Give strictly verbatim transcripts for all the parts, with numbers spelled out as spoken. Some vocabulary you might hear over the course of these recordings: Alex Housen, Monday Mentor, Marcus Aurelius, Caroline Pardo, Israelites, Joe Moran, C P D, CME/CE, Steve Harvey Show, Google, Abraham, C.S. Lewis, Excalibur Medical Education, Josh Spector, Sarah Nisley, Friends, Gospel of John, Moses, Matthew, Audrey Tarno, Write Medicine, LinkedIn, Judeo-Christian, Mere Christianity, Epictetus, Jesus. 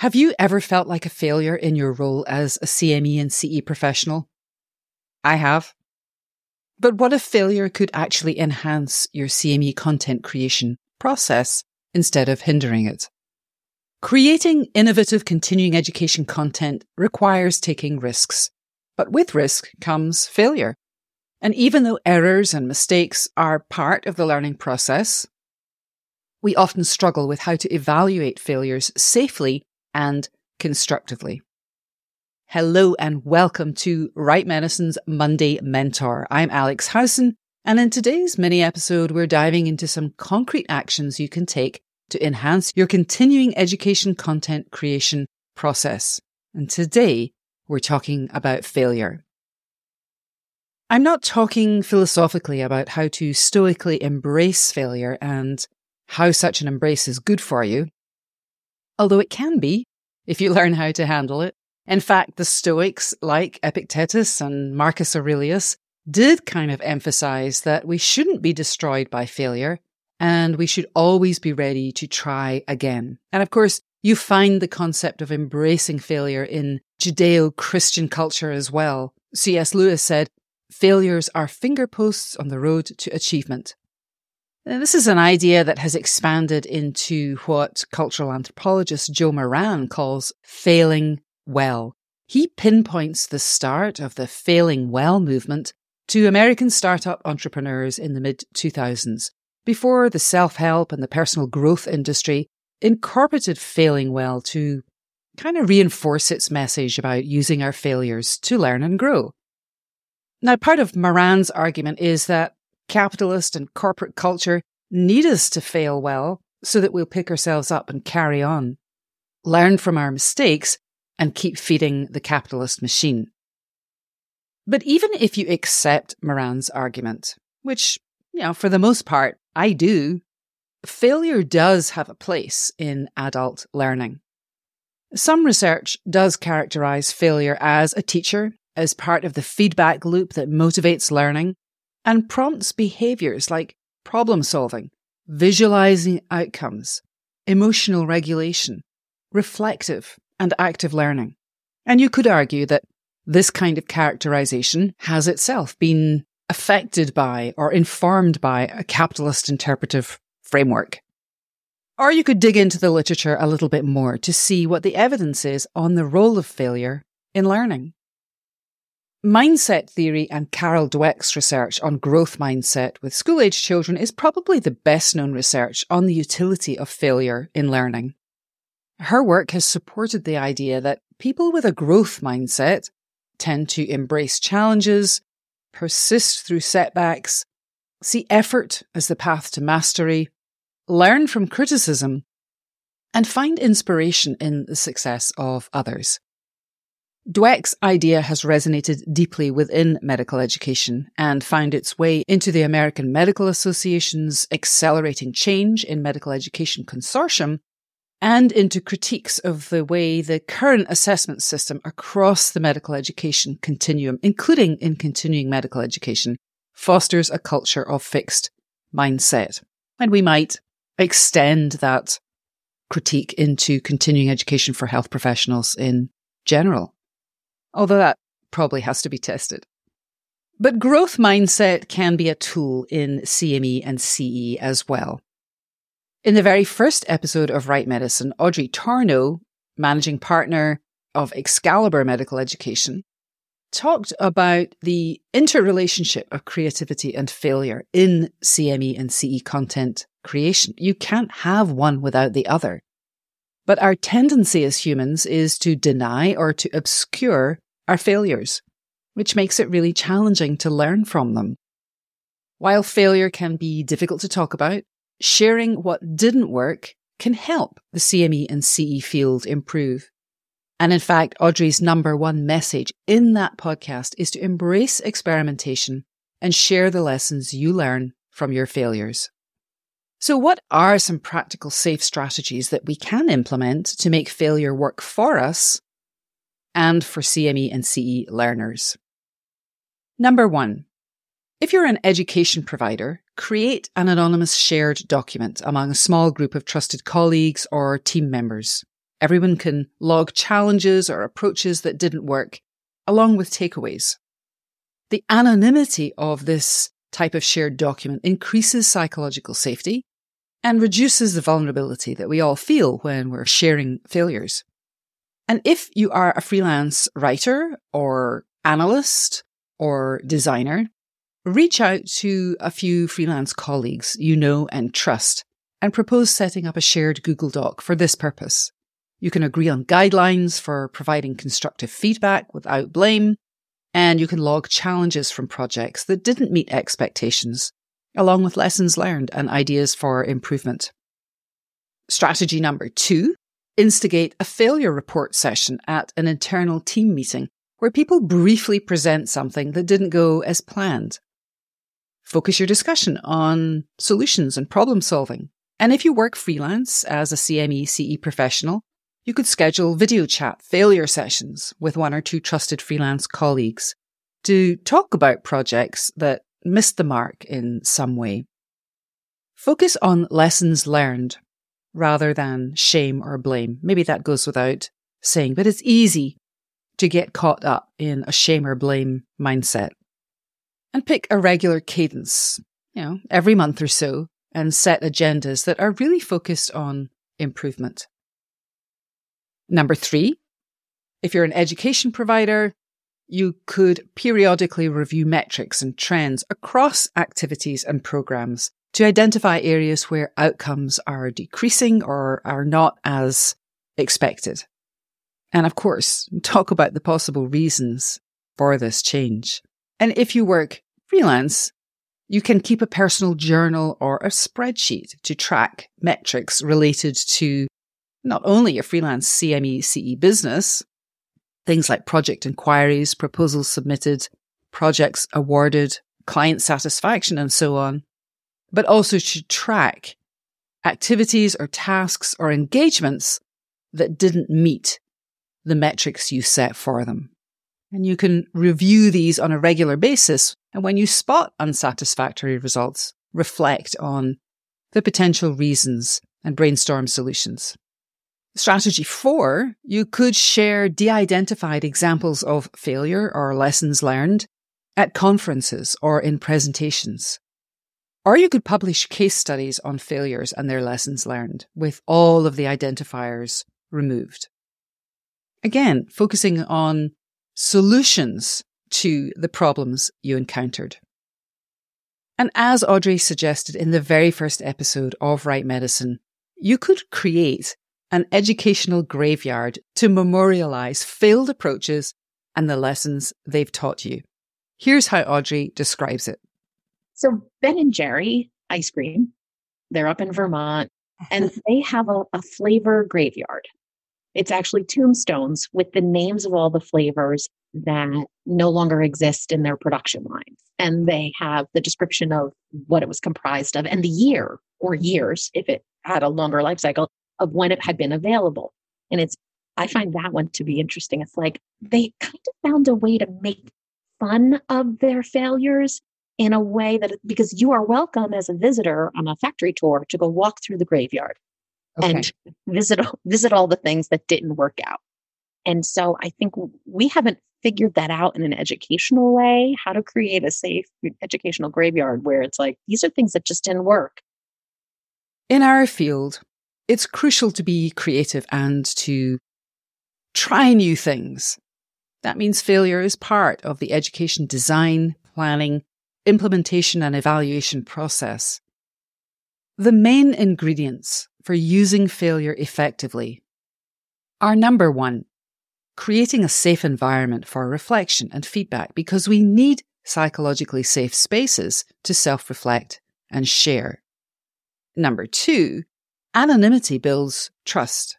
Have you ever felt like a failure in your role as a C M E and C E professional? I have. But what if failure could actually enhance your C M E content creation process instead of hindering it? Creating innovative continuing education content requires taking risks, but with risk comes failure. And even though errors and mistakes are part of the learning process, we often struggle with how to evaluate failures safely and constructively. Hello and welcome to Write Medicine's Monday Mentor. I'm Alex Housen, and in today's mini episode, we're diving into some concrete actions you can take to enhance your continuing education content creation process. And today, we're talking about failure. I'm not talking philosophically about how to stoically embrace failure and how such an embrace is good for you, although it can be if you learn how to handle it. In fact, the Stoics, like Epictetus and Marcus Aurelius, did kind of emphasize that we shouldn't be destroyed by failure and we should always be ready to try again. And of course, you find the concept of embracing failure in Judeo-Christian culture as well. C S Lewis said, "Failures are fingerposts on the road to achievement." Now, this is an idea that has expanded into what cultural anthropologist Joe Moran calls failing well. He pinpoints the start of the failing well movement to American startup entrepreneurs in the mid two thousands, before the self-help and the personal growth industry incorporated failing well to kind of reinforce its message about using our failures to learn and grow. Now, part of Moran's argument is that capitalist and corporate culture need us to fail well so that we'll pick ourselves up and carry on, learn from our mistakes, and keep feeding the capitalist machine. But even if you accept Moran's argument, which, you know, for the most part, I do, failure does have a place in adult learning. Some research does characterize failure as a teacher, as part of the feedback loop that motivates learning, and prompts behaviours like problem solving, visualising outcomes, emotional regulation, reflective and active learning. And you could argue that this kind of characterisation has itself been affected by or informed by a capitalist interpretive framework. Or you could dig into the literature a little bit more to see what the evidence is on the role of failure in learning. Mindset theory and Carol Dweck's research on growth mindset with school-aged children is probably the best-known research on the utility of failure in learning. Her work has supported the idea that people with a growth mindset tend to embrace challenges, persist through setbacks, see effort as the path to mastery, learn from criticism, and find inspiration in the success of others. Dweck's idea has resonated deeply within medical education and found its way into the American Medical Association's Accelerating Change in Medical Education Consortium and into critiques of the way the current assessment system across the medical education continuum, including in continuing medical education, fosters a culture of fixed mindset. And we might extend that critique into continuing education for health professionals in general, although that probably has to be tested. But growth mindset can be a tool in C M E and C E as well. In the very first episode of Write Medicine, Audrey Tarno, managing partner of Excalibur Medical Education, talked about the interrelationship of creativity and failure in C M E and C E content creation. You can't have one without the other. But our tendency as humans is to deny or to obscure our failures, which makes it really challenging to learn from them. While failure can be difficult to talk about, sharing what didn't work can help the C M E and C E field improve. And in fact, Audrey's number one message in that podcast is to embrace experimentation and share the lessons you learn from your failures. So what are some practical safe strategies that we can implement to make failure work for us and for C M E and C E learners? Number one, if you're an education provider, create an anonymous shared document among a small group of trusted colleagues or team members. Everyone can log challenges or approaches that didn't work, along with takeaways. The anonymity of this type of shared document increases psychological safety and reduces the vulnerability that we all feel when we're sharing failures. And if you are a freelance writer or analyst or designer, reach out to a few freelance colleagues you know and trust and propose setting up a shared Google Doc for this purpose. You can agree on guidelines for providing constructive feedback without blame, and you can log challenges from projects that didn't meet expectations, along with lessons learned and ideas for improvement. Strategy number two, instigate a failure report session at an internal team meeting where people briefly present something that didn't go as planned. Focus your discussion on solutions and problem solving. And if you work freelance as a C M E C E professional, you could schedule video chat failure sessions with one or two trusted freelance colleagues to talk about projects that missed the mark in some way. Focus on lessons learned rather than shame or blame. Maybe that goes without saying, but it's easy to get caught up in a shame or blame mindset. And pick a regular cadence, you know, every month or so, and set agendas that are really focused on improvement. Number three, if you're an education provider, you could periodically review metrics and trends across activities and programs to identify areas where outcomes are decreasing or are not as expected. And of course, talk about the possible reasons for this change. And if you work freelance, you can keep a personal journal or a spreadsheet to track metrics related to not only your freelance C M E C E business, things like project inquiries, proposals submitted, projects awarded, client satisfaction, and so on, but also to track activities or tasks or engagements that didn't meet the metrics you set for them. And you can review these on a regular basis. And when you spot unsatisfactory results, reflect on the potential reasons and brainstorm solutions. Strategy four, you could share de-identified examples of failure or lessons learned at conferences or in presentations. Or you could publish case studies on failures and their lessons learned with all of the identifiers removed. Again, focusing on solutions to the problems you encountered. And as Audrey suggested in the very first episode of Write Medicine, you could create an educational graveyard to memorialize failed approaches and the lessons they've taught you. Here's how Audrey describes it. So Ben and Jerry ice cream, they're up in Vermont, and they have a, a flavor graveyard. It's actually tombstones with the names of all the flavors that no longer exist in their production lines. And they have the description of what it was comprised of and the year or years, if it had a longer life cycle, of when it had been available. And it's, I find that one to be interesting. It's like they kind of found a way to make fun of their failures in a way that, because you are welcome as a visitor on a factory tour to go walk through the graveyard okay. and visit, visit all the things that didn't work out. And so I think we haven't figured that out in an educational way, how to create a safe educational graveyard where it's like, these are things that just didn't work. In our field, it's crucial to be creative and to try new things. That means failure is part of the education design, planning, implementation, and evaluation process. The main ingredients for using failure effectively are number one, creating a safe environment for reflection and feedback, because we need psychologically safe spaces to self-reflect and share. Number two, anonymity builds trust.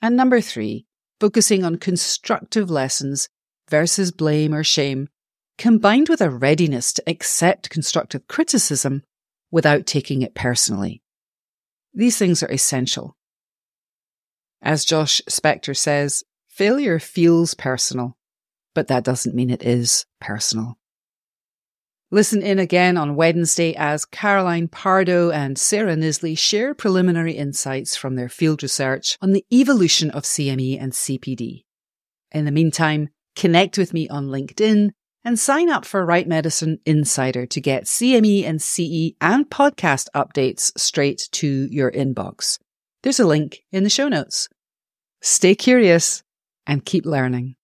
And number three, focusing on constructive lessons versus blame or shame, combined with a readiness to accept constructive criticism without taking it personally. These things are essential. As Josh Spector says, failure feels personal, but that doesn't mean it is personal. Listen in again on Wednesday as Caroline Pardo and Sarah Nisley share preliminary insights from their field research on the evolution of C M E and C P D. In the meantime, connect with me on LinkedIn and sign up for Write Medicine Insider to get C M E and C E and podcast updates straight to your inbox. There's a link in the show notes. Stay curious and keep learning.